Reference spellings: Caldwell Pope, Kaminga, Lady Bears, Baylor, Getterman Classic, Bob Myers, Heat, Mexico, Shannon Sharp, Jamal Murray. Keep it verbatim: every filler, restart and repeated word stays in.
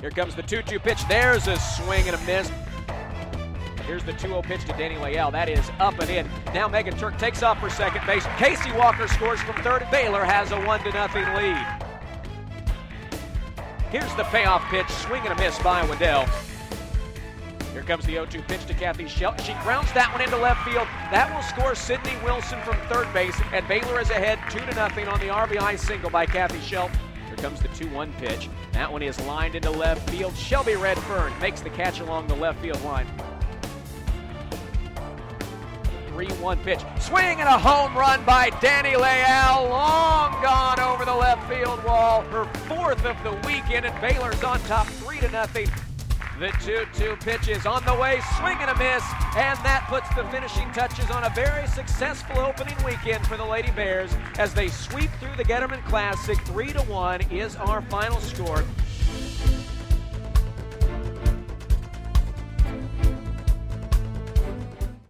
Here comes the two two pitch. There's a swing and a miss. Here's the two oh pitch to Danny Layel. That is up and in. Now Megan Turk takes off for second base. Casey Walker scores from third. Baylor has a one to nothing lead. Here's the payoff pitch. Swing and a miss by Waddell. Here comes the oh two pitch to Kathy Shelton. She grounds that one into left field. That will score Sydney Wilson from third base, and Baylor is ahead two to nothing on the R B I single by Kathy Shelton. Here comes the two one pitch. That one is lined into left field. Shelby Redfern makes the catch along the left field line. three one pitch. Swing and a home run by Danny Layel. Long gone over the left field wall. Her fourth of the weekend, and Baylor's on top three to nothing. The two two pitch is on the way, swing and a miss, and that puts the finishing touches on a very successful opening weekend for the Lady Bears as they sweep through the Getterman Classic. three to one is our final score.